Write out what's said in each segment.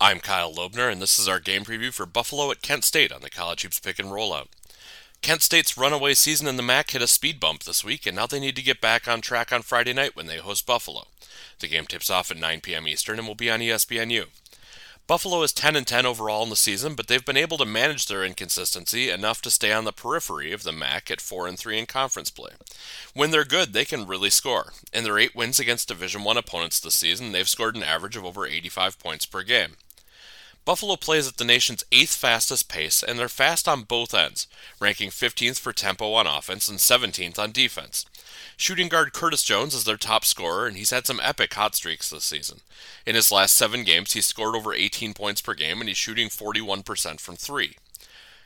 I'm Kyle Loebner, and this is our game preview for Buffalo at Kent State on the College Hoops Pick and Rollout. Kent State's runaway season in the MAC hit a speed bump this week, and now they need to get back on track on Friday night when they host Buffalo. The game tips off at 9 p.m. Eastern and will be on ESPNU. Buffalo is 10-10 overall in the season, but they've been able to manage their inconsistency enough to stay on the periphery of the MAC at 4-3 in conference play. When they're good, they can really score. In their 8 wins against Division I opponents this season, they've scored an average of over 85 points per game. Buffalo plays at the nation's 8th fastest pace, and they're fast on both ends, ranking 15th for tempo on offense and 17th on defense. Shooting guard Curtis Jones is their top scorer, and he's had some epic hot streaks this season. In his last 7 games, he's scored over 18 points per game, and he's shooting 41% from 3.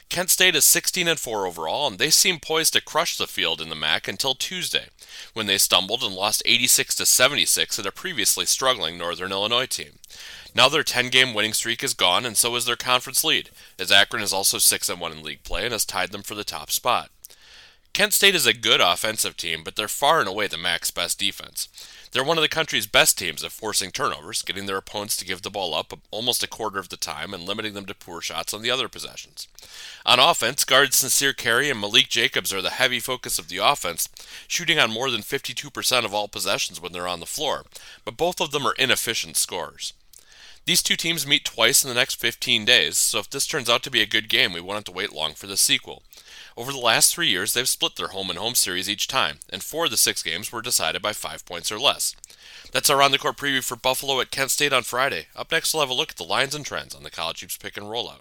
Kent State is 16-4 overall, and they seem poised to crush the field in the MAC until Tuesday, when they stumbled and lost 86-76 at a previously struggling Northern Illinois team. Now their 10-game winning streak is gone, and so is their conference lead, as Akron is also 6-1 in league play and has tied them for the top spot. Kent State is a good offensive team, but they're far and away the MAC's best defense. They're one of the country's best teams at forcing turnovers, getting their opponents to give the ball up almost a quarter of the time and limiting them to poor shots on the other possessions. On offense, guards Sincere Carey and Malik Jacobs are the heavy focus of the offense, shooting on more than 52% of all possessions when they're on the floor, but both of them are inefficient scorers. These two teams meet twice in the next 15 days, so if this turns out to be a good game, we won't have to wait long for the sequel. Over the last 3 years, they've split their home-and-home series each time, and 4 of the 6 games were decided by 5 points or less. That's our on-the-court preview for Buffalo at Kent State on Friday. Up next, we'll have a look at the lines and trends on the College Hoops Pick and Rollout.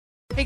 Hey,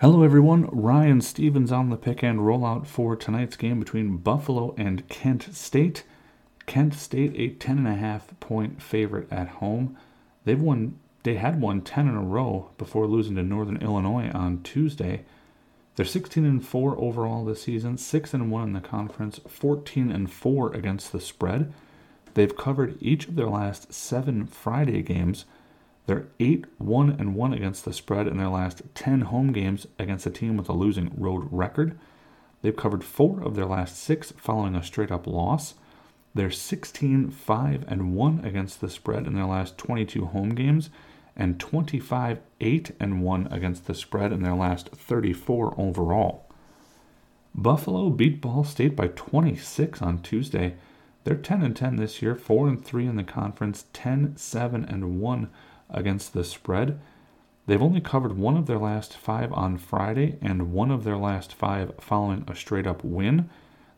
Hello everyone, Ryan Stevens on the pick and rollout for tonight's game between Buffalo and Kent State. Kent State, a 10.5 point favorite at home. They had won 10 in a row before losing to Northern Illinois on Tuesday. They're 16-4 overall this season, 6-1 in the conference, 14-4 against the spread. They've covered each of their last 7 Friday games. They're 8-1-1 against the spread in their last 10 home games against a team with a losing road record. They've covered 4 of their last 6 following a straight-up loss. They're 16-5-1 against the spread in their last 22 home games and 25-8-1 against the spread in their last 34 overall. Buffalo beat Ball State by 26 on Tuesday. They're 10-10 this year, 4-3 in the conference, 10-7-1 against the spread. They've only covered 1 of their last 5 on Friday and 1 of their last 5 following a straight-up win.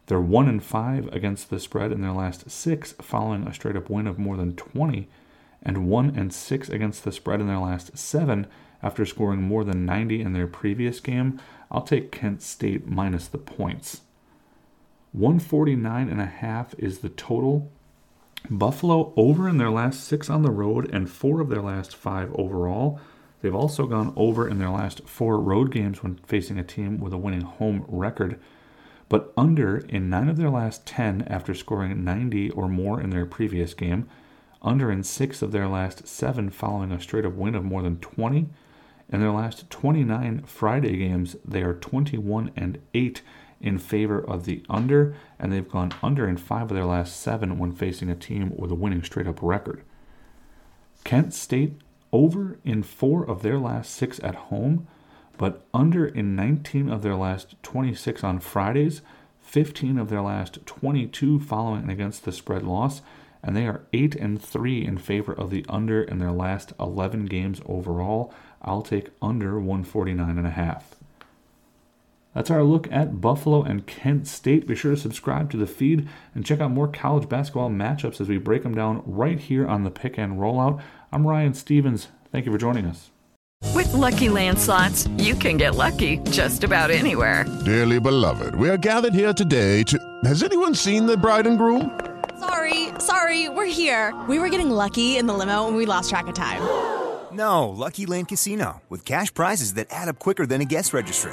They're 1-5 against the spread in their last 6 following a straight-up win of more than 20, and 1-6 against the spread in their last 7 after scoring more than 90 in their previous game. I'll take Kent State minus the points. 149.5 is the total. Buffalo over in their last 6 on the road and 4 of their last 5 overall. They've also gone over in their last 4 road games when facing a team with a winning home record, but under in 9 of their last 10 after scoring 90 or more in their previous game, under in 6 of their last 7 following a straight-up win of more than 20. In their last 29 Friday games, they are 21-8 in favor of the under, and they've gone under in 5 of their last 7 when facing a team with a winning straight-up record. Kent State over in 4 of their last 6 at home, but under in 19 of their last 26 on Fridays, 15 of their last 22 following an against the spread loss, and they are 8-3 in favor of the under in their last 11 games overall. I'll take under 149.5. That's our look at Buffalo and Kent State. Be sure to subscribe to the feed and check out more college basketball matchups as we break them down right here on the Pick and Rollout. I'm Ryan Stevens. Thank you for joining us. With Lucky Land Slots, you can get lucky just about anywhere. Dearly beloved, we are gathered here today to... Has anyone seen the bride and groom? Sorry, we're here. We were getting lucky in the limo and we lost track of time. No, Lucky Land Casino, with cash prizes that add up quicker than a guest registry.